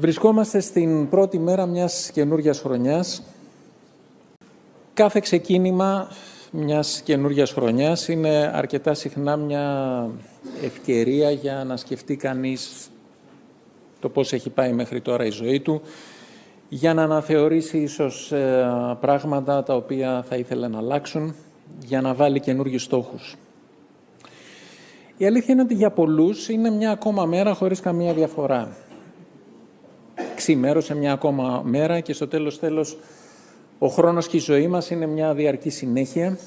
Βρισκόμαστε στην πρώτη μέρα μιας καινούργιας χρονιάς. Κάθε ξεκίνημα μιας καινούργιας χρονιάς είναι αρκετά συχνά μια ευκαιρία για να σκεφτεί κανείς το πώς έχει πάει μέχρι τώρα η ζωή του, για να αναθεωρήσει ίσως πράγματα τα οποία θα ήθελε να αλλάξουν, για να βάλει καινούργιους στόχους. Η αλήθεια είναι ότι για πολλούς είναι μια ακόμα μέρα χωρίς καμία διαφορά. Ξημέρωσε μια ακόμα μέρα και στο τέλος ο χρόνος και η ζωή μας είναι μια διαρκή συνέχεια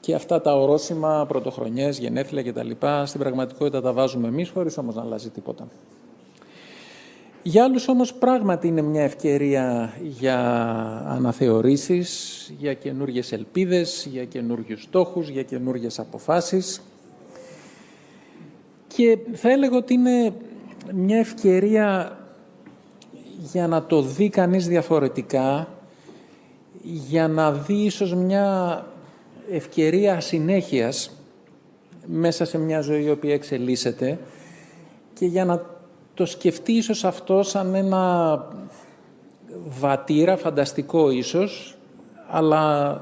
και αυτά τα ορόσημα, πρωτοχρονιές, γενέθλια κτλ. Στην πραγματικότητα τα βάζουμε εμείς χωρίς όμως να αλλάζει τίποτα. Για άλλους όμως πράγματι είναι μια ευκαιρία για αναθεωρήσεις, για καινούργιες ελπίδες, για καινούργιους στόχους, για καινούργιες αποφάσεις. Και θα έλεγα ότι είναι μια ευκαιρία για να το δει κανείς διαφορετικά, για να δει ίσως μια ευκαιρία συνέχειας μέσα σε μια ζωή η οποία εξελίσσεται και για να το σκεφτεί ίσως αυτό σαν ένα βατήρα, φανταστικό ίσως, αλλά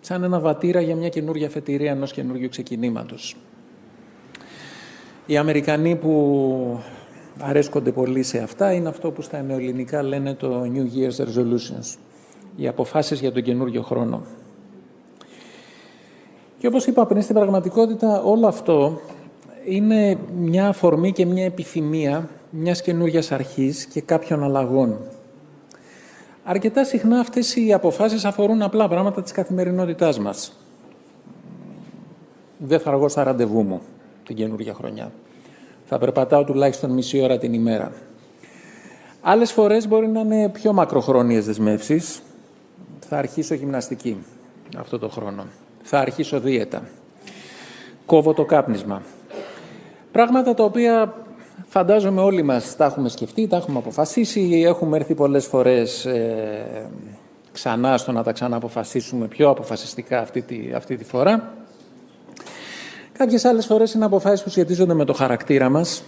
σαν ένα βατήρα για μια καινούργια αφετηρία ενός καινούργιου ξεκινήματος. Οι Αμερικανοί που αρέσκονται πολύ σε αυτά είναι αυτό που στα νεοελληνικά λένε το New Year's Resolutions, οι αποφάσεις για τον καινούργιο χρόνο. Και όπως είπα πριν, στην πραγματικότητα όλο αυτό είναι μια αφορμή και μια επιθυμία μιας καινούργιας αρχής και κάποιων αλλαγών. Αρκετά συχνά αυτές οι αποφάσεις αφορούν απλά πράγματα της καθημερινότητάς μας. Δεν θα αργώ στα ραντεβού μου την καινούργια χρονιά. Θα περπατάω τουλάχιστον μισή ώρα την ημέρα. Άλλες φορές μπορεί να είναι πιο μακροχρόνιες δεσμεύσεις. Θα αρχίσω γυμναστική αυτό το χρόνο. Θα αρχίσω δίαιτα. Κόβω το κάπνισμα. Πράγματα τα οποία φαντάζομαι όλοι μας τα έχουμε σκεφτεί, τα έχουμε αποφασίσει, έχουμε έρθει πολλές φορές ξανά στο να τα ξανααποφασίσουμε πιο αποφασιστικά αυτή τη φορά. Κάποιες άλλες φορές είναι αποφάσεις που σχετίζονται με το χαρακτήρα μας.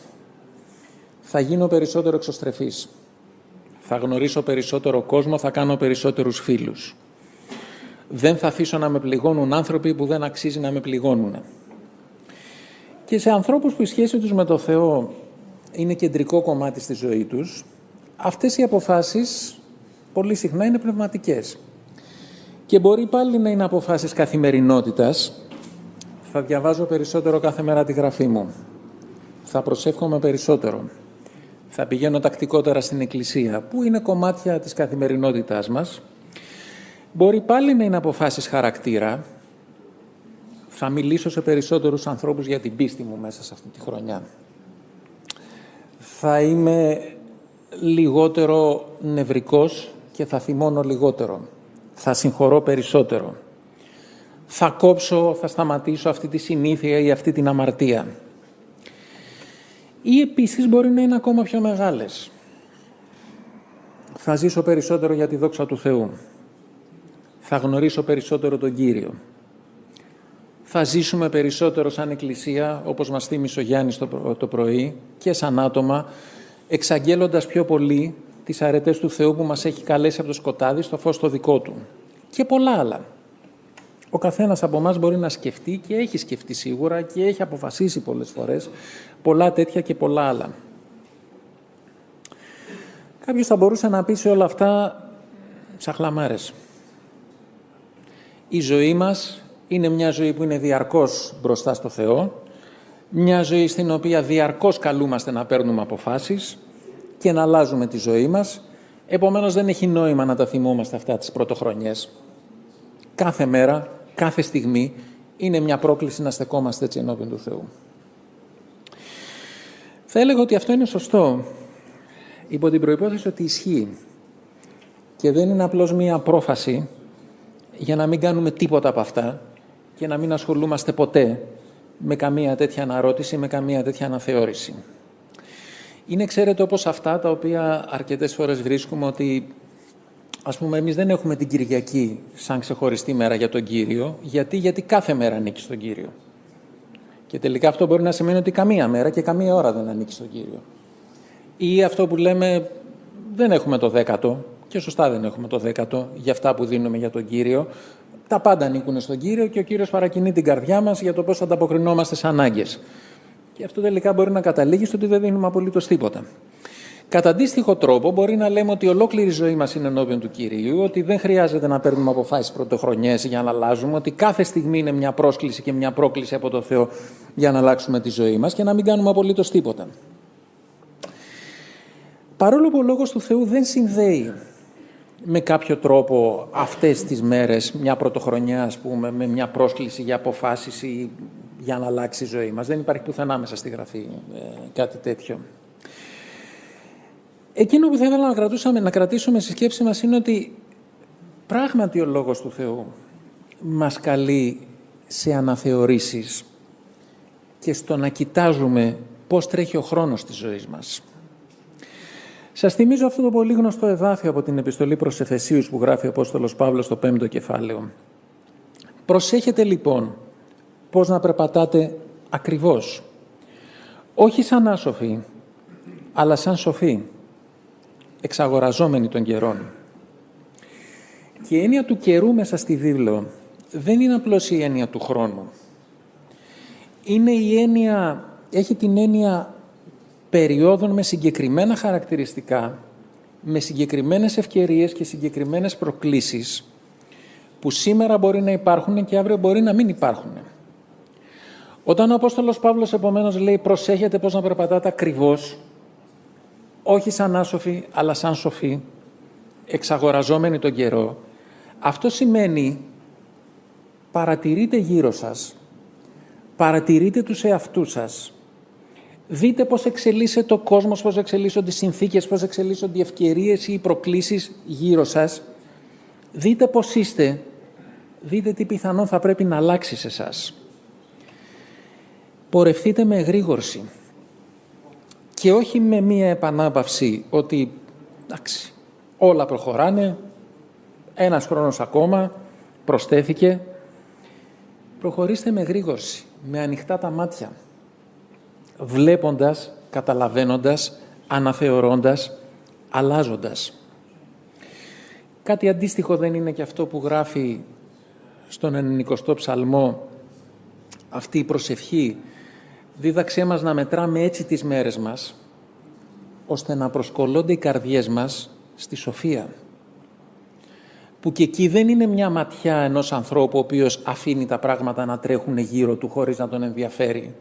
Θα γίνω περισσότερο εξωστρεφής. Θα γνωρίσω περισσότερο κόσμο, θα κάνω περισσότερους φίλους. Δεν θα αφήσω να με πληγώνουν άνθρωποι που δεν αξίζει να με πληγώνουν. Και σε ανθρώπους που η σχέση τους με το Θεό είναι κεντρικό κομμάτι στη ζωή τους, αυτές οι αποφάσεις πολύ συχνά είναι πνευματικές. Και μπορεί πάλι να είναι αποφάσεις καθημερινότητας. Θα διαβάζω περισσότερο κάθε μέρα τη γραφή μου. Θα προσεύχομαι περισσότερο. Θα πηγαίνω τακτικότερα στην εκκλησία, που είναι κομμάτια της καθημερινότητάς μας. Μπορεί πάλι να είναι αποφάσεις χαρακτήρα. Θα μιλήσω σε περισσότερους ανθρώπους για την πίστη μου μέσα σε αυτή τη χρονιά. Θα είμαι λιγότερο νευρικός και θα θυμώνω λιγότερο. Θα συγχωρώ περισσότερο. Θα κόψω, θα σταματήσω αυτή τη συνήθεια ή αυτή την αμαρτία. Ή επίσης μπορεί να είναι ακόμα πιο μεγάλες. Θα ζήσω περισσότερο για τη δόξα του Θεού. Θα γνωρίσω περισσότερο τον Κύριο. Θα ζήσουμε περισσότερο σαν εκκλησία, όπως μας θύμισε ο Γιάννης το πρωί, και σαν άτομα, εξαγγέλλοντας πιο πολύ τις αρετές του Θεού που μας έχει καλέσει από το σκοτάδι στο φως το δικό του. Και πολλά άλλα. Ο καθένας από εμάς μπορεί να σκεφτεί και έχει σκεφτεί σίγουρα και έχει αποφασίσει πολλές φορές πολλά τέτοια και πολλά άλλα. Κάποιος θα μπορούσε να πει σε όλα αυτά «Σαχλαμάρες». Η ζωή μας είναι μια ζωή που είναι διαρκώς μπροστά στο Θεό, μια ζωή στην οποία διαρκώς καλούμαστε να παίρνουμε αποφάσεις και να αλλάζουμε τη ζωή μας. Επομένως δεν έχει νόημα να τα θυμόμαστε αυτά τις πρωτοχρονιές. Κάθε μέρα, κάθε στιγμή είναι μια πρόκληση να στεκόμαστε έτσι ενώπιον του Θεού. Θα έλεγα ότι αυτό είναι σωστό, υπό την προϋπόθεση ότι ισχύει και δεν είναι απλώς μια πρόφαση για να μην κάνουμε τίποτα από αυτά και να μην ασχολούμαστε ποτέ με καμία τέτοια αναρώτηση, με καμία τέτοια αναθεώρηση. Είναι, ξέρετε, όπως αυτά τα οποία αρκετές φορές βρίσκουμε ότι ας πούμε, εμείς δεν έχουμε την Κυριακή σαν ξεχωριστή μέρα για τον Κύριο. Γιατί κάθε μέρα ανήκει στον Κύριο. Και τελικά αυτό μπορεί να σημαίνει ότι καμία μέρα και καμία ώρα δεν ανήκει στον Κύριο. Ή αυτό που λέμε Δεν έχουμε το δέκατο και σωστά δεν έχουμε το δέκατο για αυτά που δίνουμε για τον Κύριο. Τα πάντα ανήκουν στον Κύριο και ο Κύριος παρακινεί την καρδιά μας για το πώς ανταποκρινόμαστε στις ανάγκες. Και αυτό τελικά μπορεί να καταλήγει στο ότι δεν δίνουμε απολύτως τίποτα. Κατά αντίστοιχο τρόπο, μπορεί να λέμε ότι η ολόκληρη ζωή μας είναι ενώπιον του Κυρίου, ότι δεν χρειάζεται να παίρνουμε αποφάσεις πρωτοχρονιές για να αλλάζουμε, ότι κάθε στιγμή είναι μια πρόσκληση και μια πρόκληση από το Θεό για να αλλάξουμε τη ζωή μας και να μην κάνουμε απολύτως τίποτα. Παρόλο που ο Λόγος του Θεού δεν συνδέει με κάποιο τρόπο αυτές τις μέρες μια πρωτοχρονιά, ας πούμε, με μια πρόσκληση για αποφάσεις ή για να αλλάξει η ζωή μας. Δεν υπάρχει πουθενά μέσα στη Γραφή κάτι τέτοιο. Εκείνο που θα ήθελα να κρατήσουμε στη σκέψη μας είναι ότι πράγματι ο Λόγος του Θεού μας καλεί σε αναθεωρήσεις και στο να κοιτάζουμε πώς τρέχει ο χρόνος της ζωής μας. Σας θυμίζω αυτό το πολύ γνωστό εδάφιο από την επιστολή προς Εφεσίους που γράφει ο Απόστολος Παύλος στο 5ο κεφάλαιο. Προσέχετε λοιπόν πώς να περπατάτε ακριβώς, όχι σαν άσοφοι, αλλά σαν σοφοί, εξαγοραζόμενοι των καιρών. Και η έννοια του καιρού μέσα στη βίβλο δεν είναι απλώς η έννοια του χρόνου. Είναι η έννοια, έχει την έννοια περιόδων με συγκεκριμένα χαρακτηριστικά, με συγκεκριμένες ευκαιρίες και συγκεκριμένες προκλήσεις, που σήμερα μπορεί να υπάρχουν και αύριο μπορεί να μην υπάρχουν. Όταν ο Απόστολος Παύλος επομένως λέει «προσέχετε πώς να περπατάτε ακριβώς», όχι σαν άσοφοι, αλλά σαν σοφοί, εξαγοραζόμενοι τον καιρό, αυτό σημαίνει παρατηρείτε γύρω σας, παρατηρείτε τους εαυτούς σας, δείτε πώς εξελίσσεται ο κόσμος, πώς εξελίσσονται οι συνθήκες, πώς εξελίσσονται οι ευκαιρίες ή οι προκλήσεις γύρω σας. Δείτε πώς είστε, δείτε τι πιθανόν θα πρέπει να αλλάξει σε εσάς. Πορευθείτε με εγρήγορση και όχι με μία επανάπαυση ότι εντάξει, όλα προχωράνε, ένας χρόνος ακόμα προσθέθηκε. Προχωρήστε με εγρήγορση, με ανοιχτά τα μάτια, βλέποντας, καταλαβαίνοντας, αναθεωρώντας, αλλάζοντας. Κάτι αντίστοιχο δεν είναι και αυτό που γράφει στον 90ο Ψαλμό αυτή η προσευχή. Δίδαξέ μας να μετράμε έτσι τις μέρες μας, ώστε να προσκολώνται οι καρδιές μας στη σοφία. Που και εκεί δεν είναι μια ματιά ενός ανθρώπου ο οποίος αφήνει τα πράγματα να τρέχουν γύρω του χωρίς να τον ενδιαφέρει.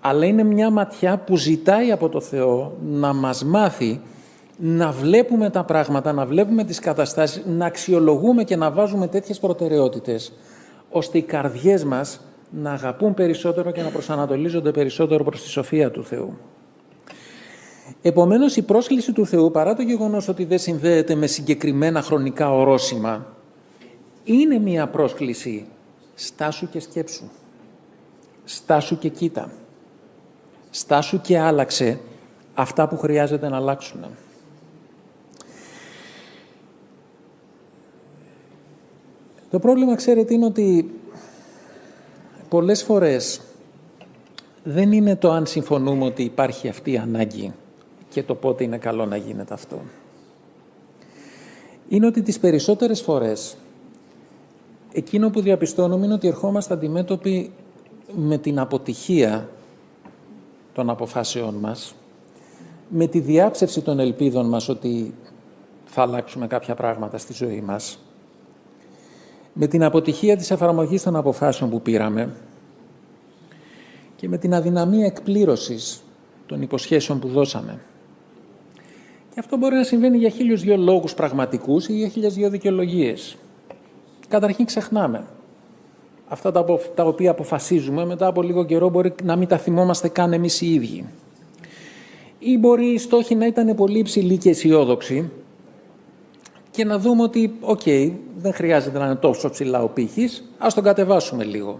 Αλλά είναι μια ματιά που ζητάει από το Θεό να μας μάθει να βλέπουμε τα πράγματα, να βλέπουμε τις καταστάσεις, να αξιολογούμε και να βάζουμε τέτοιες προτεραιότητες, ώστε οι καρδιές μας να αγαπούν περισσότερο και να προσανατολίζονται περισσότερο προς τη σοφία του Θεού. Επομένως, η πρόσκληση του Θεού, παρά το γεγονός ότι δεν συνδέεται με συγκεκριμένα χρονικά ορόσημα, είναι μια πρόσκληση στάσου και σκέψου, στάσου και κοίτα, στάσου και άλλαξε αυτά που χρειάζεται να αλλάξουν. Το πρόβλημα, ξέρετε, είναι ότι πολλές φορές δεν είναι το αν συμφωνούμε ότι υπάρχει αυτή η ανάγκη και το πότε είναι καλό να γίνεται αυτό. Είναι ότι τις περισσότερες φορές εκείνο που διαπιστώνουμε είναι ότι ερχόμαστε αντιμέτωποι με την αποτυχία των αποφάσεών μας, με τη διάψευση των ελπίδων μας ότι θα αλλάξουμε κάποια πράγματα στη ζωή μας, με την αποτυχία της εφαρμογής των αποφάσεων που πήραμε και με την αδυναμία εκπλήρωσης των υποσχέσεων που δώσαμε. Και αυτό μπορεί να συμβαίνει για 1002 λόγους πραγματικούς ή για 1002 δικαιολογίες. Καταρχήν ξεχνάμε. Αυτά τα οποία αποφασίζουμε μετά από λίγο καιρό μπορεί να μην τα θυμόμαστε καν εμείς οι ίδιοι. Ή μπορεί οι στόχοι να ήταν πολύ υψηλοί και αισιόδοξοι και να δούμε ότι, οκ, δεν χρειάζεται να είναι τόσο ψηλά ο πύχης, ας τον κατεβάσουμε λίγο.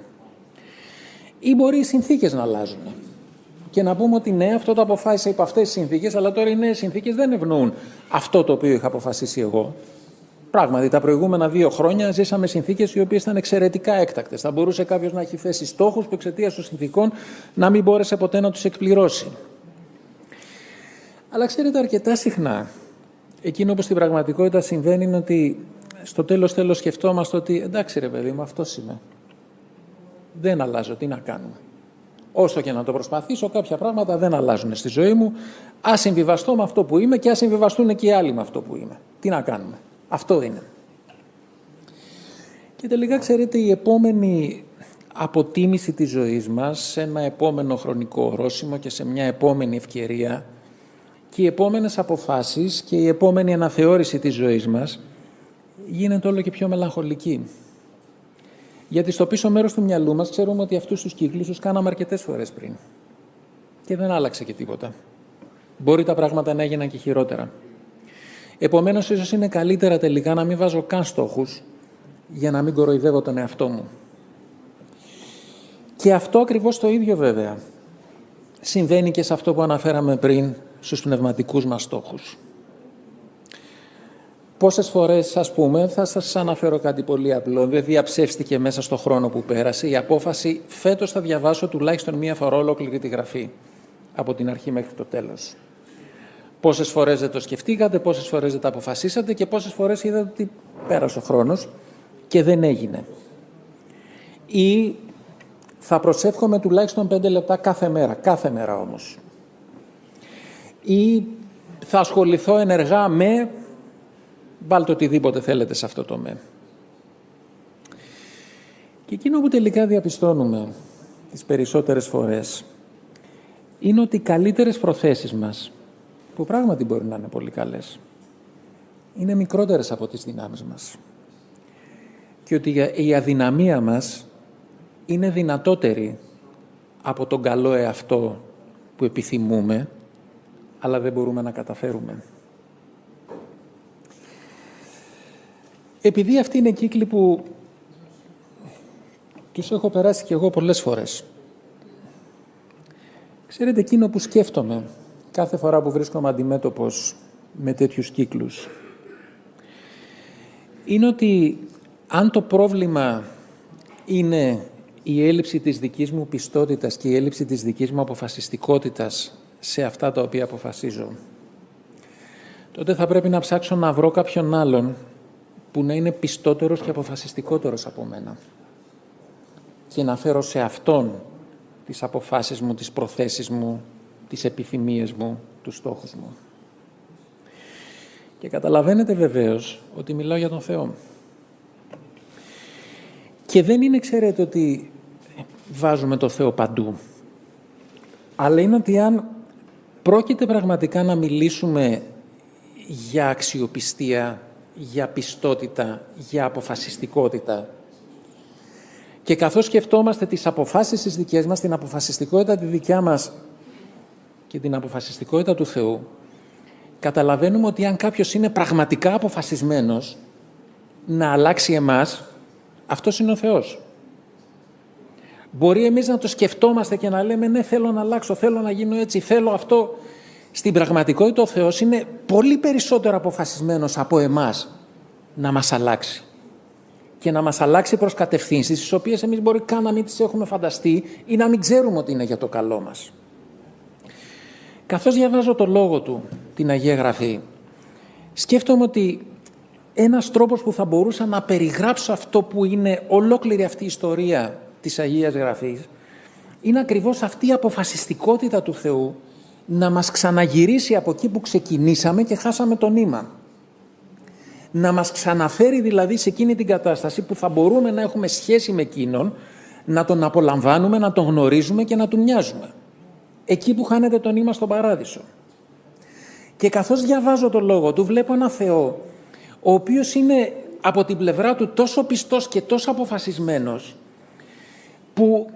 Ή μπορεί οι συνθήκες να αλλάζουν και να πούμε ότι ναι, αυτό το αποφάσισα υπό αυτές τις συνθήκες, αλλά τώρα οι νέες συνθήκες δεν ευνοούν αυτό το οποίο είχα αποφασίσει εγώ. Πράγματι, τα προηγούμενα 2 χρόνια ζήσαμε συνθήκες οι οποίες ήταν εξαιρετικά έκτακτες. Θα μπορούσε κάποιος να έχει θέσει στόχους που εξαιτίας των συνθήκων να μην μπόρεσε ποτέ να τους εκπληρώσει. Αλλά ξέρετε, αρκετά συχνά εκείνο που στην πραγματικότητα συμβαίνει είναι ότι στο τέλος σκεφτόμαστε ότι εντάξει ρε παιδί μου, αυτός είμαι. Δεν αλλάζω, τι να κάνουμε. Όσο και να το προσπαθήσω, κάποια πράγματα δεν αλλάζουν στη ζωή μου. Ας συμβιβαστώ με αυτό που είμαι και ας συμβιβαστούν και οι άλλοι με αυτό που είμαι. Τι να κάνουμε. Αυτό είναι. Και τελικά, ξέρετε, η επόμενη αποτίμηση της ζωής μας σε ένα επόμενο χρονικό ορόσημο και σε μια επόμενη ευκαιρία και οι επόμενες αποφάσεις και η επόμενη αναθεώρηση της ζωής μας γίνεται όλο και πιο μελαγχολική. Γιατί στο πίσω μέρος του μυαλού μας ξέρουμε ότι αυτούς τους κύκλους τους κάναμε αρκετές φορές πριν. Και δεν άλλαξε και τίποτα. Μπορεί τα πράγματα να έγιναν και χειρότερα. Επομένως, ίσως είναι καλύτερα τελικά να μην βάζω καν στόχους για να μην κοροϊδεύω τον εαυτό μου. Και αυτό ακριβώς το ίδιο βέβαια συμβαίνει και σε αυτό που αναφέραμε πριν στους πνευματικούς μας στόχους. Πόσες φορές, ας πούμε, θα σας αναφέρω κάτι πολύ απλό, δεν διαψεύστηκε μέσα στον χρόνο που πέρασε η απόφαση φέτος θα διαβάσω τουλάχιστον μία φορά ολόκληρη τη Γραφή, από την αρχή μέχρι το τέλος. Πόσες φορές δεν το σκεφτήκατε, πόσες φορές δεν τα αποφασίσατε και πόσες φορές είδατε ότι πέρασε ο χρόνος και δεν έγινε. Ή θα προσεύχομαι τουλάχιστον 5 λεπτά κάθε μέρα όμως. Ή θα ασχοληθώ ενεργά με... Βάλτε οτιδήποτε θέλετε σε αυτό το με. Και εκείνο που τελικά διαπιστώνουμε τις περισσότερες φορές είναι ότι οι καλύτερες προθέσεις μας, που πράγματι μπορεί να είναι πολύ καλές, είναι μικρότερες από τις δυνάμεις μας. Και ότι η αδυναμία μας είναι δυνατότερη από τον καλό εαυτό που επιθυμούμε, αλλά δεν μπορούμε να καταφέρουμε. Επειδή αυτοί είναι κύκλοι που τους έχω περάσει και εγώ πολλές φορές. Ξέρετε, εκείνο που σκέφτομαι κάθε φορά που βρίσκομαι αντιμέτωπος με τέτοιους κύκλους είναι ότι αν το πρόβλημα είναι η έλλειψη της δικής μου πιστότητας και η έλλειψη της δικής μου αποφασιστικότητας σε αυτά τα οποία αποφασίζω, τότε θα πρέπει να ψάξω να βρω κάποιον άλλον που να είναι πιστότερος και αποφασιστικότερος από μένα και να φέρω σε αυτόν τις αποφάσεις μου, τις προθέσεις μου, τις επιθυμίες μου, τους στόχους μου. Και καταλαβαίνετε βεβαίως ότι μιλάω για τον Θεό. Και δεν είναι, ξέρετε, ότι βάζουμε τον Θεό παντού, αλλά είναι ότι αν πρόκειται πραγματικά να μιλήσουμε για αξιοπιστία, για πιστότητα, για αποφασιστικότητα. Και καθώς σκεφτόμαστε τις αποφάσεις τις δικές μας, την αποφασιστικότητα τη δικιά μας και την αποφασιστικότητα του Θεού, καταλαβαίνουμε ότι αν κάποιος είναι πραγματικά αποφασισμένος να αλλάξει εμάς, αυτός είναι ο Θεός. Μπορεί εμείς να το σκεφτόμαστε και να λέμε ναι, θέλω να αλλάξω, θέλω να γίνω έτσι, θέλω αυτό. Στην πραγματικότητα ο Θεός είναι πολύ περισσότερο αποφασισμένος από εμάς να μας αλλάξει. Και να μας αλλάξει προς κατευθύνσεις, τις οποίες εμείς μπορεί καν να μην τις έχουμε φανταστεί ή να μην ξέρουμε ότι είναι για το καλό μας. Καθώς διαβάζω το Λόγο Του, την Αγία Γραφή, σκέφτομαι ότι ένας τρόπος που θα μπορούσα να περιγράψω αυτό που είναι ολόκληρη αυτή η ιστορία της Αγίας Γραφής είναι ακριβώς αυτή η αποφασιστικότητα του Θεού να μας ξαναγυρίσει από εκεί που ξεκινήσαμε και χάσαμε το νήμα. Να μας ξαναφέρει δηλαδή σε εκείνη την κατάσταση που θα μπορούμε να έχουμε σχέση με εκείνον, να τον απολαμβάνουμε, να τον γνωρίζουμε και να του μοιάζουμε. Εκεί που χάνεται το νήμα στον Παράδεισο. Και καθώς διαβάζω τον Λόγο Του, βλέπω ένα Θεό, ο οποίος είναι από την πλευρά Του τόσο πιστός και τόσο αποφασισμένος, που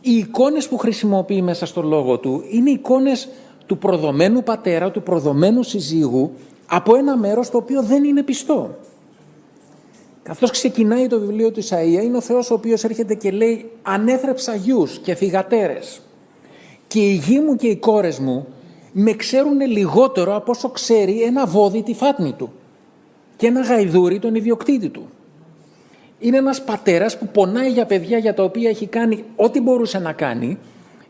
οι εικόνες που χρησιμοποιεί μέσα στον Λόγο Του είναι εικόνες του προδομένου πατέρα, του προδομένου συζύγου, από ένα μέρος το οποίο δεν είναι πιστό. Καθώς ξεκινάει το βιβλίο του Ισαΐα, είναι ο Θεός ο οποίος έρχεται και λέει «Ανέθρεψα γιους και θυγατέρες και οι γη μου και οι κόρες μου με ξέρουν λιγότερο από όσο ξέρει ένα βόδι τη φάτνη του και ένα γαϊδούρι τον ιδιοκτήτη του». Είναι ένας πατέρας που πονάει για παιδιά για τα οποία έχει κάνει ό,τι μπορούσε να κάνει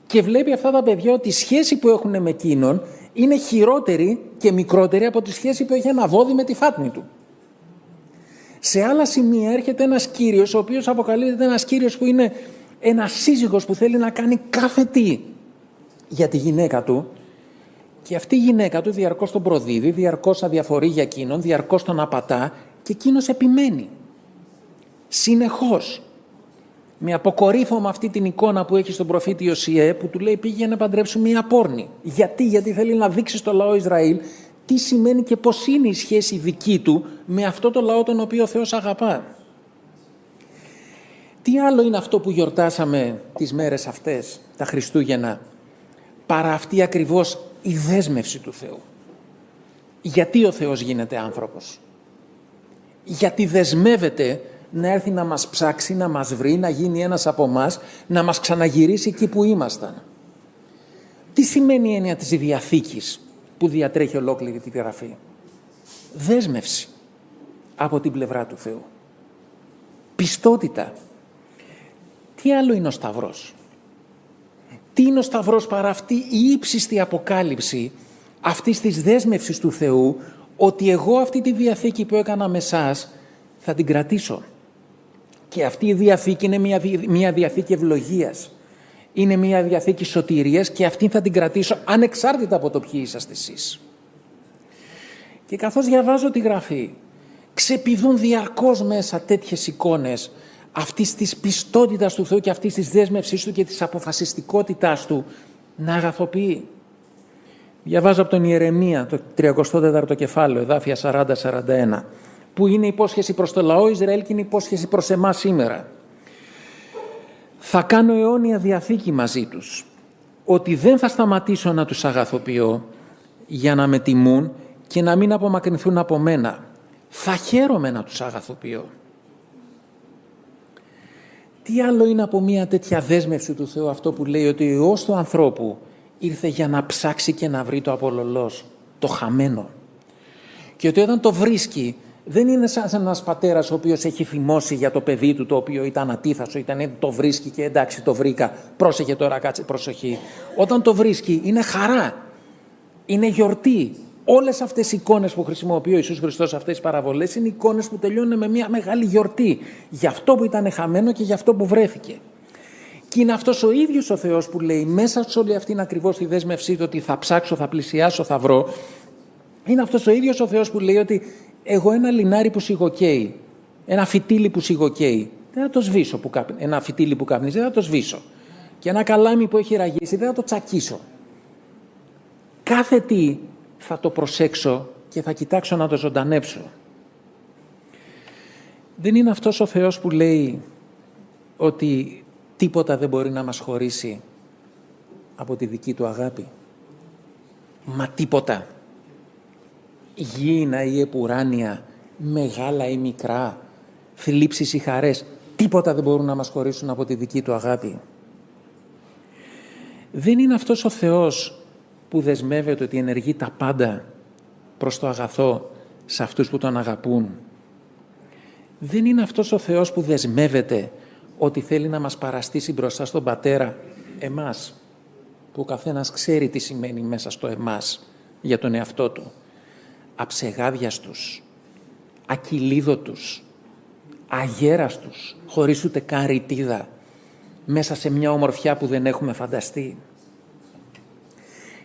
και βλέπει αυτά τα παιδιά ότι η σχέση που έχουν με εκείνον είναι χειρότερη και μικρότερη από τη σχέση που έχει ένα βόδι με τη φάτνη του. Σε άλλα σημεία έρχεται ένας κύριος, ο οποίος αποκαλύπτεται ένας κύριος που είναι ένας σύζυγος που θέλει να κάνει κάθε τι για τη γυναίκα του, και αυτή η γυναίκα του διαρκώς τον προδίδει, διαρκώς αδιαφορεί για εκείνον, διαρκώς τον απατά, και εκείνος επιμένει. Συνεχώς. Με αποκορύφωμα αυτή την εικόνα που έχει στον προφήτη Ιωσιέ, που του λέει πήγε να παντρέψει μία πόρνη. Γιατί θέλει να δείξει στο λαό Ισραήλ τι σημαίνει και πώς είναι η σχέση δική του με αυτό το λαό τον οποίο ο Θεός αγαπά. Τι άλλο είναι αυτό που γιορτάσαμε τις μέρες αυτές, τα Χριστούγεννα, παρά αυτή ακριβώς η δέσμευση του Θεού. Γιατί ο Θεός γίνεται άνθρωπος. Γιατί δεσμεύεται να έρθει να μας ψάξει, να μας βρει, να γίνει ένας από εμάς, να μας ξαναγυρίσει εκεί που ήμασταν. Τι σημαίνει η έννοια της Διαθήκης που διατρέχει ολόκληρη τη Γραφή? Δέσμευση από την πλευρά του Θεού. Πιστότητα. Τι άλλο είναι ο Σταυρός? Τι είναι ο Σταυρός παρά αυτή η ύψιστη αποκάλυψη αυτής της δέσμευσης του Θεού, ότι εγώ αυτή τη Διαθήκη που έκανα με εσάς θα την κρατήσω. Και αυτή η Διαθήκη είναι μια Διαθήκη ευλογίας. Είναι μια Διαθήκη σωτηρίας και αυτή θα την κρατήσω ανεξάρτητα από το ποιοι είσαστε εσείς. Και καθώς διαβάζω τη Γραφή, ξεπηδούν διαρκώς μέσα τέτοιες εικόνες αυτής της πιστότητας του Θεού και αυτής της δέσμευσής του και της αποφασιστικότητάς του να αγαθοποιεί. Διαβάζω από τον Ιερεμία, το 34ο κεφάλαιο, εδάφια 40-41, που είναι υπόσχεση προς το λαό Ισραήλ και είναι υπόσχεση προς εμάς σήμερα. «Θα κάνω αιώνια διαθήκη μαζί τους, ότι δεν θα σταματήσω να τους αγαθοποιώ για να με τιμούν και να μην απομακρυνθούν από μένα. Θα χαίρομαι να τους αγαθοποιώ». Τι άλλο είναι από μια τέτοια δέσμευση του Θεού αυτό που λέει ότι ο Υιός του ανθρώπου ήρθε για να ψάξει και να βρει το απολωλός, το χαμένο. Και ότι όταν το βρίσκει, δεν είναι σαν ένας πατέρας ο οποίος έχει θυμώσει για το παιδί του, το οποίο ήταν ατίθασο, το βρίσκει και εντάξει το βρήκα, πρόσεχε τώρα, κάτσε, προσοχή. Όταν το βρίσκει είναι χαρά, είναι γιορτή. Όλες αυτές οι εικόνες που χρησιμοποιεί ο Ιησούς Χριστός, αυτές τις παραβολές, είναι εικόνες που τελειώνουν με μια μεγάλη γιορτή για αυτό που ήταν χαμένο και για αυτό που βρέθηκε. Και είναι αυτός ο ίδιος ο Θεός που λέει μέσα σε όλη αυτήν ακριβώς τη δέσμευσή του ότι θα ψάξω, θα πλησιάσω, θα βρω. Είναι αυτός ο ίδιος ο Θεός που λέει ότι εγώ ένα λινάρι που σιγοκαίει, ένα φυτίλι που σιγοκαίει, δεν θα το σβήσω, ένα φυτίλι που καπνίζει, δεν θα το σβήσω. Και ένα καλάμι που έχει ραγίσει, δεν θα το τσακίσω. Κάθε τι θα το προσέξω και θα κοιτάξω να το ζωντανέψω. Δεν είναι αυτός ο Θεός που λέει ότι τίποτα δεν μπορεί να μας χωρίσει από τη δική του αγάπη. Μα τίποτα. Γήινα ή επουράνια, μεγάλα ή μικρά, θλίψεις ή χαρές, τίποτα δεν μπορούν να μας χωρίσουν από τη δική του αγάπη. Δεν είναι αυτός ο Θεός που δεσμεύεται ότι ενεργεί τα πάντα προς το αγαθό σε αυτούς που τον αγαπούν. Δεν είναι αυτός ο Θεός που δεσμεύεται ότι θέλει να μας παραστήσει μπροστά στον Πατέρα εμάς, που ο καθένας ξέρει τι σημαίνει μέσα στο εμάς για τον εαυτό του. Αψεγάδιαστους, ακυλίδωτους, αγέραστους, χωρίς ούτε καν ρητίδα, μέσα σε μια ομορφιά που δεν έχουμε φανταστεί.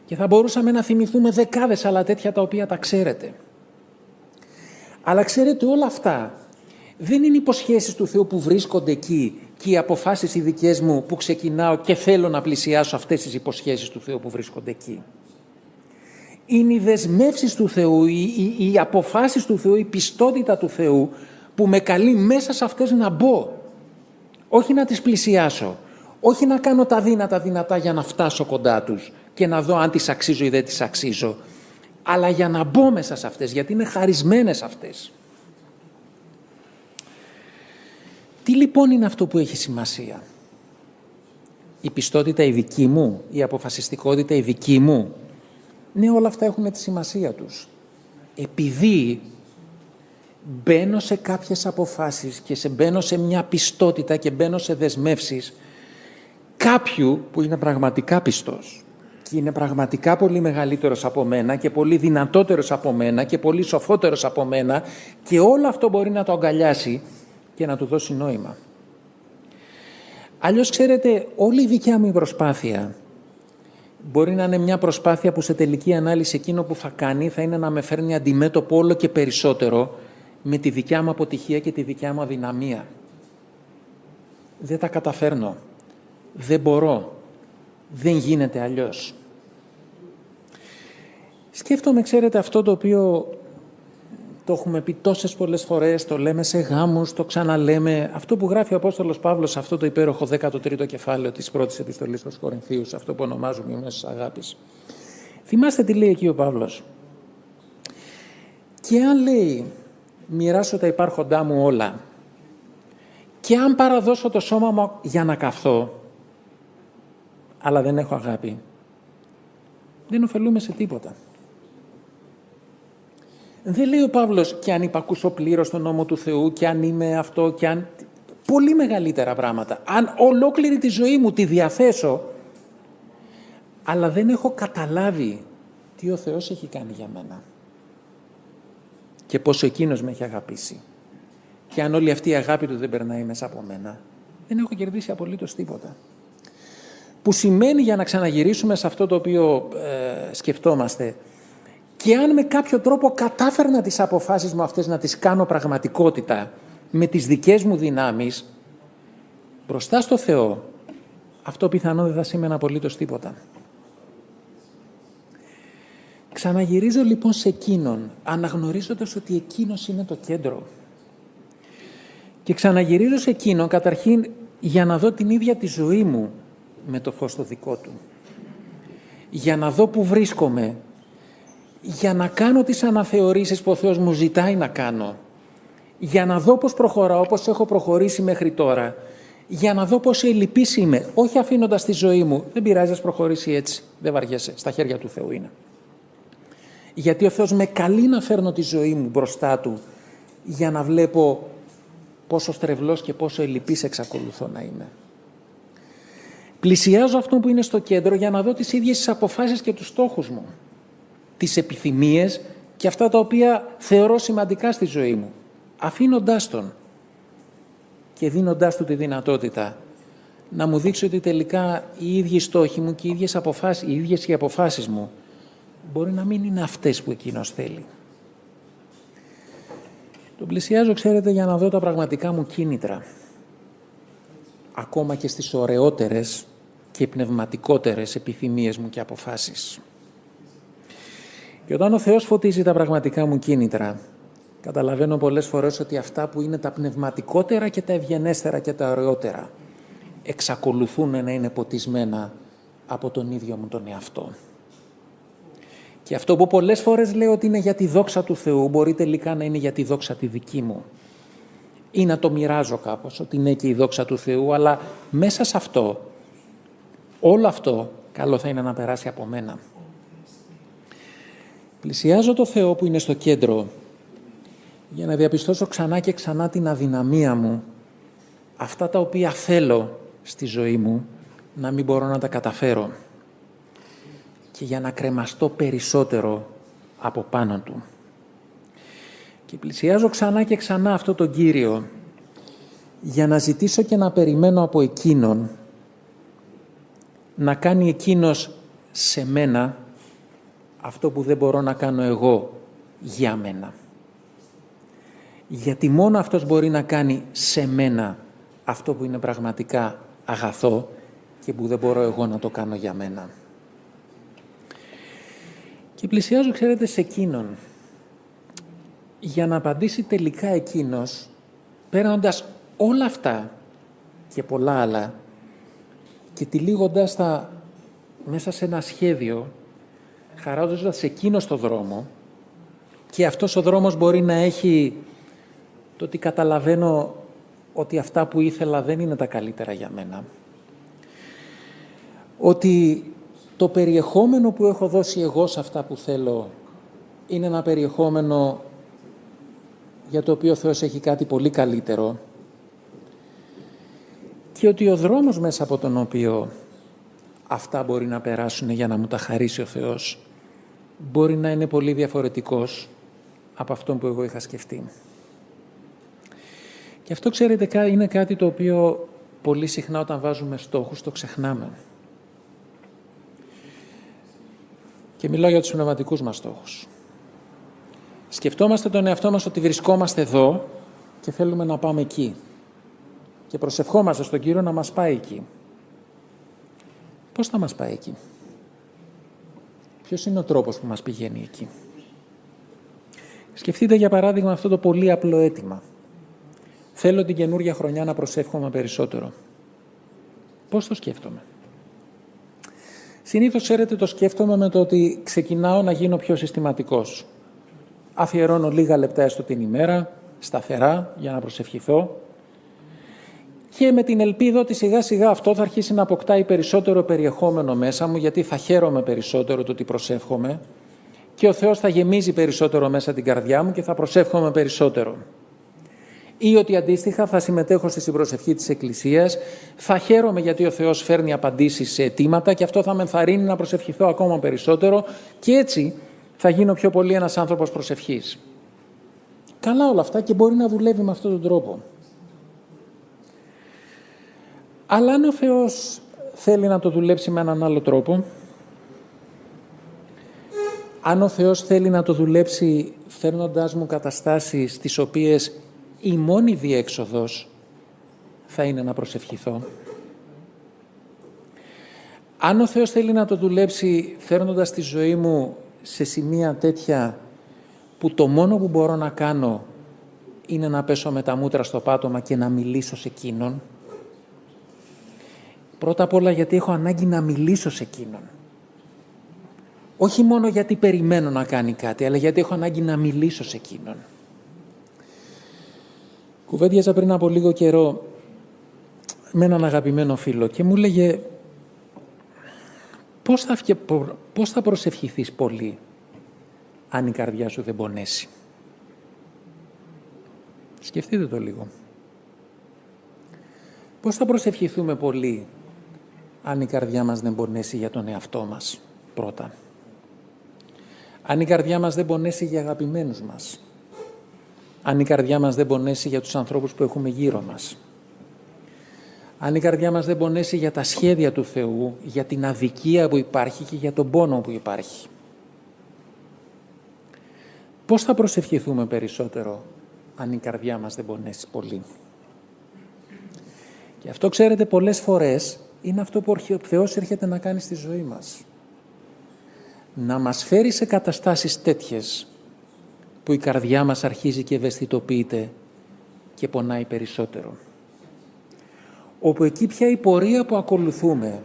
Και θα μπορούσαμε να θυμηθούμε δεκάδες άλλα τέτοια τα οποία τα ξέρετε. Αλλά ξέρετε, όλα αυτά δεν είναι υποσχέσεις του Θεού που βρίσκονται εκεί και οι αποφάσεις οι δικές μου που ξεκινάω και θέλω να πλησιάσω αυτές τις υποσχέσεις του Θεού που βρίσκονται εκεί. Είναι οι δεσμεύσεις του Θεού, οι αποφάσεις του Θεού, η πιστότητα του Θεού που με καλεί μέσα σε αυτές να μπω. Όχι να τις πλησιάσω, όχι να κάνω τα δυνατά για να φτάσω κοντά τους και να δω αν τις αξίζω ή δεν τις αξίζω, αλλά για να μπω μέσα σε αυτές, γιατί είναι χαρισμένες αυτές. Τι λοιπόν είναι αυτό που έχει σημασία? Η πιστότητα η δική μου, η αποφασιστικότητα η δική μου? Ναι, όλα αυτά έχουν τη σημασία τους. Επειδή μπαίνω σε κάποιες αποφάσεις και μπαίνω σε μια πιστότητα και μπαίνω σε δεσμεύσεις κάποιου που είναι πραγματικά πιστός και είναι πραγματικά πολύ μεγαλύτερος από μένα και πολύ δυνατότερος από μένα και πολύ σοφότερος από μένα και όλο αυτό μπορεί να το αγκαλιάσει και να του δώσει νόημα. Αλλιώς, ξέρετε, όλη η δικιά μου προσπάθεια μπορεί να είναι μια προσπάθεια που σε τελική ανάλυση εκείνο που θα κάνει θα είναι να με φέρνει αντιμέτωπο όλο και περισσότερο με τη δικιά μου αποτυχία και τη δικιά μου αδυναμία. Δεν τα καταφέρνω. Δεν μπορώ. Δεν γίνεται αλλιώς. Σκέφτομαι, ξέρετε, αυτό το οποίο το έχουμε πει τόσες πολλές φορές, το λέμε σε γάμους, το ξαναλέμε. Αυτό που γράφει ο Απόστολος Παύλος σε αυτό το υπέροχο 13ο κεφάλαιο της πρώτης επιστολής στους Κορινθίους, αυτό που ονομάζουμε οι μέσες αγάπης. Θυμάστε τι λέει εκεί ο Παύλος. Και αν, λέει, μοιράσω τα υπάρχοντά μου όλα και αν παραδώσω το σώμα μου για να καυθώ, αλλά δεν έχω αγάπη, δεν ωφελούμε σε τίποτα. Δεν λέει ο Παύλος και αν υπακούσω πλήρως τον νόμο του Θεού και αν είμαι αυτό και αν... Πολύ μεγαλύτερα πράγματα. Αν ολόκληρη τη ζωή μου τη διαθέσω, αλλά δεν έχω καταλάβει τι ο Θεός έχει κάνει για μένα και πόσο εκείνος με έχει αγαπήσει. Και αν όλη αυτή η αγάπη του δεν περνάει μέσα από μένα, δεν έχω κερδίσει απολύτως τίποτα. Που σημαίνει, για να ξαναγυρίσουμε σε αυτό το οποίο σκεφτόμαστε, και αν με κάποιο τρόπο κατάφερνα τις αποφάσεις μου αυτές να τις κάνω πραγματικότητα με τις δικές μου δυνάμεις, μπροστά στο Θεό, αυτό πιθανόν δεν θα σήμαινε απολύτως τίποτα. Ξαναγυρίζω λοιπόν σε εκείνον, αναγνωρίζοντας ότι εκείνος είναι το κέντρο. Και ξαναγυρίζω σε εκείνον, καταρχήν, για να δω την ίδια τη ζωή μου με το φως το δικό του. Για να δω που βρίσκομαι, για να κάνω τις αναθεωρήσεις που ο Θεός μου ζητάει να κάνω, για να δω πώς προχωράω, πώς έχω προχωρήσει μέχρι τώρα, για να δω πόση ελλειπής είμαι, όχι αφήνοντας τη ζωή μου. Δεν πειράζει, ας προχωρήσει έτσι, δεν βαριέσαι, στα χέρια του Θεού είναι. Γιατί ο Θεός με καλεί να φέρνω τη ζωή μου μπροστά Του, για να βλέπω πόσο στρεβλός και πόσο ελλειπής εξακολουθώ να είμαι. Πλησιάζω αυτό που είναι στο κέντρο για να δω τις ίδιες τις αποφάσεις και τους στόχους μου, τις επιθυμίες και αυτά τα οποία θεωρώ σημαντικά στη ζωή μου, αφήνοντάς Τον και δίνοντάς Του τη δυνατότητα να μου δείξει ότι τελικά οι ίδιοι στόχοι μου και οι ίδιες οι αποφάσεις μου μπορεί να μην είναι αυτές που εκείνος θέλει. Τον πλησιάζω, ξέρετε, για να δω τα πραγματικά μου κίνητρα, ακόμα και στις ωραιότερες και πνευματικότερες επιθυμίες μου και αποφάσεις. Και όταν ο Θεός φωτίζει τα πραγματικά μου κίνητρα, καταλαβαίνω πολλές φορές ότι αυτά που είναι τα πνευματικότερα και τα ευγενέστερα και τα ωραιότερα εξακολουθούν να είναι ποτισμένα από τον ίδιο μου τον εαυτό. Και αυτό που πολλές φορές λέω ότι είναι για τη δόξα του Θεού, μπορεί τελικά να είναι για τη δόξα τη δική μου. Ή να το μοιράζω κάπως, ότι είναι και η δόξα του Θεού, αλλά μέσα σε αυτό, όλο αυτό, καλό θα είναι να περάσει από μένα. Πλησιάζω το Θεό που είναι στο κέντρο, για να διαπιστώσω ξανά και ξανά την αδυναμία μου, αυτά τα οποία θέλω στη ζωή μου, να μην μπορώ να τα καταφέρω. Και για να κρεμαστώ περισσότερο από πάνω Του. Και πλησιάζω ξανά και ξανά αυτό τον Κύριο, για να ζητήσω και να περιμένω από Εκείνον, να κάνει Εκείνος σε μένα αυτό που δεν μπορώ να κάνω εγώ για μένα. Γιατί μόνο Αυτός μπορεί να κάνει σε μένα αυτό που είναι πραγματικά αγαθό και που δεν μπορώ εγώ να το κάνω για μένα. Και πλησιάζω, ξέρετε, σε Εκείνον, για να απαντήσει τελικά Εκείνος, παίρνοντας όλα αυτά και πολλά άλλα και τυλίγοντας τα μέσα σε ένα σχέδιο, χαράζοντας Εκείνος το δρόμο. Και αυτός ο δρόμος μπορεί να έχει το ότι καταλαβαίνω ότι αυτά που ήθελα δεν είναι τα καλύτερα για μένα. Ότι το περιεχόμενο που έχω δώσει εγώ σε αυτά που θέλω είναι ένα περιεχόμενο για το οποίο ο Θεός έχει κάτι πολύ καλύτερο, και ότι ο δρόμος μέσα από τον οποίο αυτά μπορεί να περάσουν για να μου τα χαρίσει ο Θεός, μπορεί να είναι πολύ διαφορετικός από αυτόν που εγώ είχα σκεφτεί. Και αυτό, ξέρετε, είναι κάτι το οποίο πολύ συχνά όταν βάζουμε στόχους το ξεχνάμε. Και μιλάω για τους πνευματικούς μας στόχους. Σκεφτόμαστε τον εαυτό μας ότι βρισκόμαστε εδώ και θέλουμε να πάμε εκεί. Και προσευχόμαστε στον Κύριο να μας πάει εκεί. Πώς θα μας πάει εκεί? Ποιος είναι ο τρόπος που μας πηγαίνει εκεί? Σκεφτείτε για παράδειγμα αυτό το πολύ απλό αίτημα. Θέλω την καινούργια χρονιά να προσεύχομαι περισσότερο. Πώς το σκέφτομαι? Συνήθως, ξέρετε, το σκέφτομαι με το ότι ξεκινάω να γίνω πιο συστηματικός. Αφιερώνω λίγα λεπτά έστω την ημέρα, σταθερά, για να προσευχηθώ. Και με την ελπίδα ότι σιγά σιγά αυτό θα αρχίσει να αποκτάει περισσότερο περιεχόμενο μέσα μου, γιατί θα χαίρομαι περισσότερο το ότι προσεύχομαι και ο Θεός θα γεμίζει περισσότερο μέσα την καρδιά μου και θα προσεύχομαι περισσότερο. Ή ότι αντίστοιχα θα συμμετέχω στη συμπροσευχή της Εκκλησίας, θα χαίρομαι γιατί ο Θεός φέρνει απαντήσεις σε αιτήματα και αυτό θα με ενθαρρύνει να προσευχηθώ ακόμα περισσότερο και έτσι θα γίνω πιο πολύ ένας άνθρωπος προσευχής. Καλά όλα αυτά και μπορεί να δουλεύει με αυτόν τον τρόπο. Αλλά αν ο Θεός θέλει να το δουλέψει με έναν άλλο τρόπο, αν ο Θεός θέλει να το δουλέψει φέρνοντάς μου καταστάσεις τις οποίες η μόνη διέξοδος θα είναι να προσευχηθώ, αν ο Θεός θέλει να το δουλέψει φέρνοντας τη ζωή μου σε σημεία τέτοια που το μόνο που μπορώ να κάνω είναι να πέσω με τα μούτρα στο πάτωμα και να μιλήσω σε εκείνον, πρώτα απ' όλα γιατί έχω ανάγκη να μιλήσω σε εκείνον. Όχι μόνο γιατί περιμένω να κάνει κάτι, αλλά γιατί έχω ανάγκη να μιλήσω σε εκείνον. Κουβέντιαζα πριν από λίγο καιρό με έναν αγαπημένο φίλο και μου λέγε πώς θα προσευχηθείς πολύ αν η καρδιά σου δεν πονέσει. Σκεφτείτε το λίγο. Πώς θα προσευχηθούμε πολύ αν η καρδιά μας δεν πονέσει για τον εαυτό μας πρώτα. Αν η καρδιά μας δεν πονέσει για αγαπημένους μας. Αν η καρδιά μας δεν πονέσει για τους ανθρώπους που έχουμε γύρω μας. Αν η καρδιά μας δεν πονέσει για τα σχέδια του Θεού, για την αδικία που υπάρχει και για τον πόνο που υπάρχει. Πώς θα προσευχηθούμε περισσότερο αν η καρδιά μας δεν πονέσει πολύ? Και αυτό, ξέρετε, πολλές φορές είναι αυτό που ο Θεός έρχεται να κάνει στη ζωή μας. Να μας φέρει σε καταστάσεις τέτοιες που η καρδιά μας αρχίζει και ευαισθητοποιείται και πονάει περισσότερο. Όπου εκεί πια η πορεία που ακολουθούμε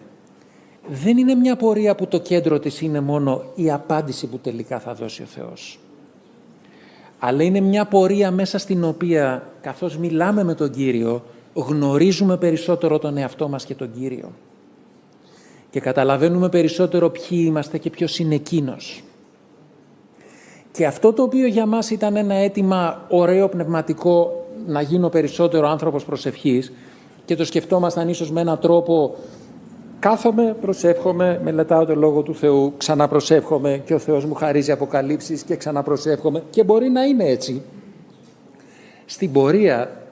δεν είναι μια πορεία που το κέντρο της είναι μόνο η απάντηση που τελικά θα δώσει ο Θεός. Αλλά είναι μια πορεία μέσα στην οποία, καθώς μιλάμε με τον Κύριο, γνωρίζουμε περισσότερο τον εαυτό μας και τον Κύριο. Και καταλαβαίνουμε περισσότερο ποιοι είμαστε και ποιος είναι εκείνος. Και αυτό το οποίο για μας ήταν ένα αίτημα ωραίο πνευματικό να γίνω περισσότερο άνθρωπος προσευχής και το σκεφτόμασταν ίσως με έναν τρόπο κάθομαι, προσεύχομαι, μελετάω τον Λόγο του Θεού, ξαναπροσεύχομαι και ο Θεός μου χαρίζει αποκαλύψεις και ξαναπροσεύχομαι και μπορεί να είναι έτσι. Στην πορεία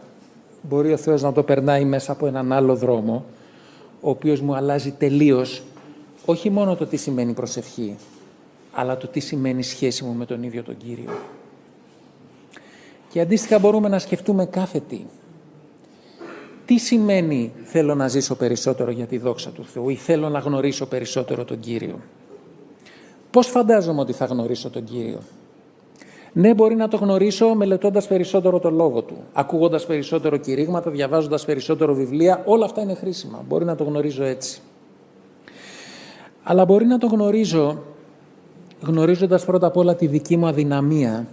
μπορεί ο Θεός να το περνάει μέσα από έναν άλλο δρόμο ο οποίος μου αλλάζει τελείως όχι μόνο το τι σημαίνει προσευχή αλλά το τι σημαίνει σχέση μου με τον ίδιο τον Κύριο. Και αντίστοιχα μπορούμε να σκεφτούμε κάθε τι. Τι σημαίνει θέλω να ζήσω περισσότερο για τη δόξα του Θεού ή θέλω να γνωρίσω περισσότερο τον Κύριο? Πώς φαντάζομαι ότι θα γνωρίσω τον Κύριο? Ναι, μπορεί να το γνωρίσω μελετώντας περισσότερο το Λόγο Του, ακούγοντας περισσότερο κηρύγματα, διαβάζοντας περισσότερο βιβλία, όλα αυτά είναι χρήσιμα. Μπορεί να το γνωρίζω έτσι. Αλλά μπορεί να το γνωρίζω γνωρίζοντας πρώτα απ' όλα τη δική μου αδυναμία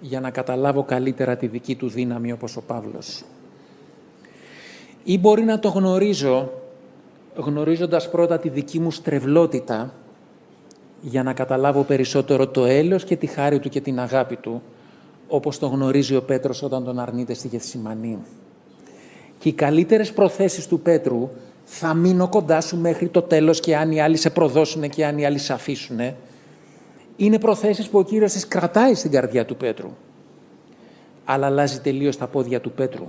για να καταλάβω καλύτερα τη δική του δύναμη όπως ο Παύλος. Ή μπορεί να το γνωρίζω γνωρίζοντας πρώτα τη δική μου στρεβλότητα για να καταλάβω περισσότερο το έλεος και τη χάρη του και την αγάπη του, όπως το γνωρίζει ο Πέτρος όταν τον αρνείται στη Γεθσημανή. Και οι καλύτερες προθέσεις του Πέτρου θα μείνω κοντά σου μέχρι το τέλος και αν οι άλλοι σε προδώσουν και αν οι άλλοι σε αφήσουν. Είναι προθέσεις που ο Κύριος τις κρατάει στην καρδιά του Πέτρου. Αλλά αλλάζει τελείως τα πόδια του Πέτρου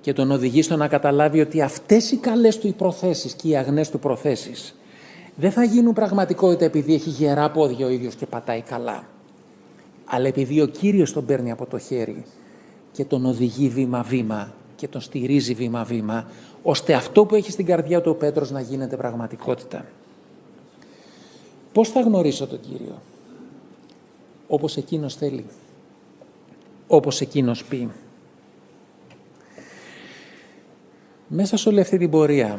και τον οδηγεί στο να καταλάβει ότι αυτές οι καλές του οι προθέσεις και οι αγνές του προθέσεις δεν θα γίνουν πραγματικότητα επειδή έχει γερά πόδια ο ίδιος και πατάει καλά, αλλά επειδή ο Κύριος τον παίρνει από το χέρι και τον οδηγεί βήμα-βήμα και τον στηρίζει βήμα-βήμα, ώστε αυτό που έχει στην καρδιά του ο Πέτρος να γίνεται πραγματικότητα. Πώς θα γνωρίσω τον Κύριο? Όπως Εκείνος θέλει, όπως Εκείνος πει. Μέσα σε όλη αυτή την πορεία,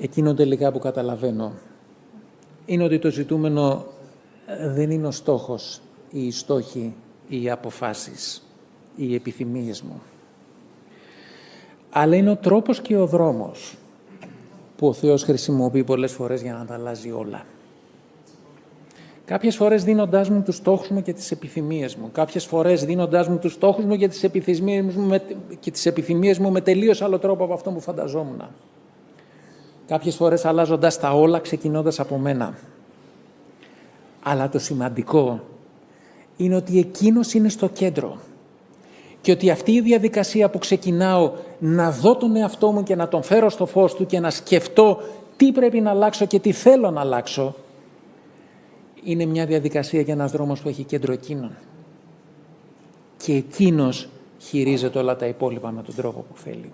εκείνο τελικά που καταλαβαίνω είναι ότι το ζητούμενο δεν είναι ο στόχος, οι στόχοι, οι αποφάσεις, οι επιθυμίες μου, αλλά είναι ο τρόπος και ο δρόμος που ο Θεός χρησιμοποιεί πολλές φορές για να τα αλλάζει όλα. Κάποιες φορές δίνοντάς μου τους στόχους μου και τις επιθυμίες μου, κάποιες φορές δίνοντάς μου τους στόχους μου και τις επιθυμίες μου με τελείως άλλο τρόπο από αυτό που φανταζόμουν. Κάποιες φορές αλλάζοντας τα όλα, ξεκινώντας από μένα. Αλλά το σημαντικό είναι ότι Εκείνος είναι στο κέντρο και ότι αυτή η διαδικασία που ξεκινάω να δω τον εαυτό μου και να τον φέρω στο φως του και να σκεφτώ τι πρέπει να αλλάξω και τι θέλω να αλλάξω, είναι μια διαδικασία για ένας δρόμος που έχει κέντρο Εκείνον. Και Εκείνος χειρίζεται όλα τα υπόλοιπα με τον τρόπο που θέλει.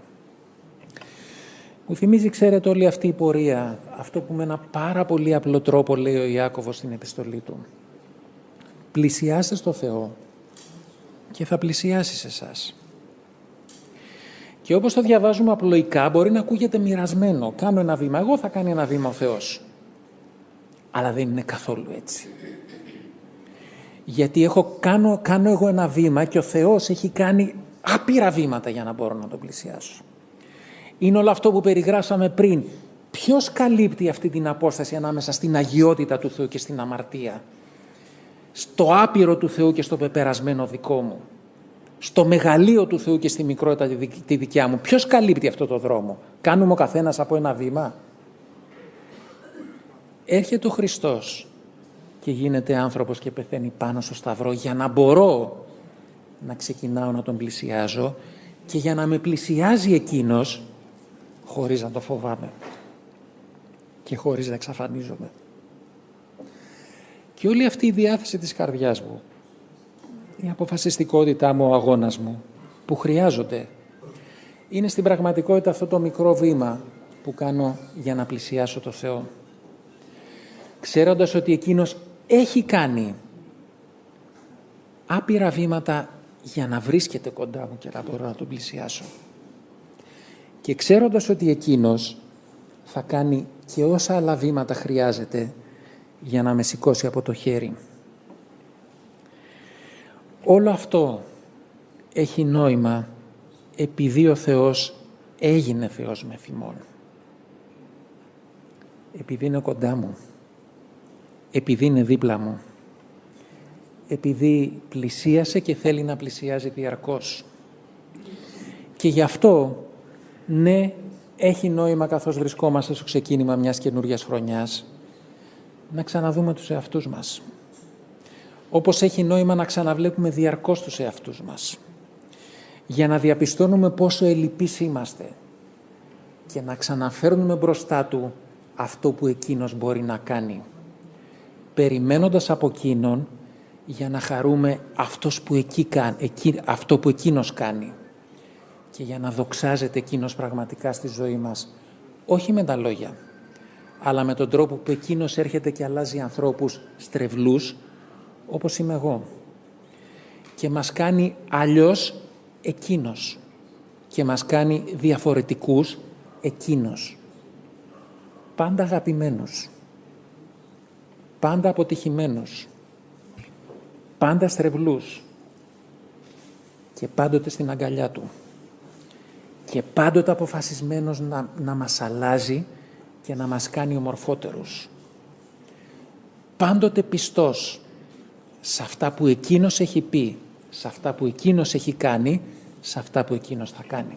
Μου θυμίζει, ξέρετε, όλη αυτή η πορεία, αυτό που με ένα πάρα πολύ απλό τρόπο λέει ο Ιάκωβος στην επιστολή του. Πλησιάστε στο Θεό και θα πλησιάσει σε εσάς. Και όπως το διαβάζουμε απλοϊκά, μπορεί να ακούγεται μοιρασμένο. Κάνω ένα βήμα εγώ, θα κάνει ένα βήμα ο Θεός. Αλλά δεν είναι καθόλου έτσι. Γιατί κάνω εγώ ένα βήμα και ο Θεός έχει κάνει άπειρα βήματα για να μπορώ να τον πλησιάσω. Είναι όλο αυτό που περιγράψαμε πριν. Ποιος καλύπτει αυτή την απόσταση ανάμεσα στην αγιότητα του Θεού και στην αμαρτία? Στο άπειρο του Θεού και στο πεπερασμένο δικό μου. Στο μεγαλείο του Θεού και στη μικρότητα τη δικιά μου. Ποιος καλύπτει αυτό το δρόμο? Κάνουμε ο καθένας από ένα βήμα? Έρχεται ο Χριστός και γίνεται άνθρωπος και πεθαίνει πάνω στο σταυρό για να μπορώ να ξεκινάω να τον πλησιάζω και για να με πλησιάζει Εκείνος χωρίς να το φοβάμαι και χωρίς να εξαφανίζομαι. Και όλη αυτή η διάθεση της καρδιάς μου, η αποφασιστικότητά μου, ο αγώνας μου που χρειάζονται, είναι στην πραγματικότητα αυτό το μικρό βήμα που κάνω για να πλησιάσω το Θεό. Ξέροντας ότι Εκείνος έχει κάνει άπειρα βήματα για να βρίσκεται κοντά μου και να μπορώ να τον πλησιάσω. Και ξέροντας ότι Εκείνος θα κάνει και όσα άλλα βήματα χρειάζεται για να με σηκώσει από το χέρι. Όλο αυτό έχει νόημα επειδή ο Θεός έγινε Θεός με θυμόν. Επειδή είναι κοντά μου. Επειδή είναι δίπλα μου. Επειδή πλησίασε και θέλει να πλησιάζει διαρκώς. Και γι' αυτό, ναι, έχει νόημα καθώς βρισκόμαστε στο ξεκίνημα μιας καινούριας χρονιάς να ξαναδούμε τους εαυτούς μας. Όπως έχει νόημα να ξαναβλέπουμε διαρκώς τους εαυτούς μας. Για να διαπιστώνουμε πόσο ελλειπείς είμαστε και να ξαναφέρνουμε μπροστά του αυτό που Εκείνος μπορεί να κάνει. Περιμένοντας από Εκείνον για να χαρούμε αυτό που Εκείνος κάνει και για να δοξάζεται Εκείνος πραγματικά στη ζωή μας, όχι με τα λόγια, αλλά με τον τρόπο που Εκείνος έρχεται και αλλάζει ανθρώπους στρεβλούς, όπως είμαι εγώ, και μας κάνει αλλιώς Εκείνος και μας κάνει διαφορετικούς Εκείνος, πάντα αγαπημένους, πάντα αποτυχημένους, πάντα στρεβλούς και πάντοτε στην αγκαλιά του και πάντοτε αποφασισμένος να μας αλλάζει και να μας κάνει ομορφότερους. Πάντοτε πιστός σε αυτά που Εκείνος έχει πει, σε αυτά που Εκείνος έχει κάνει, σε αυτά που Εκείνος θα κάνει.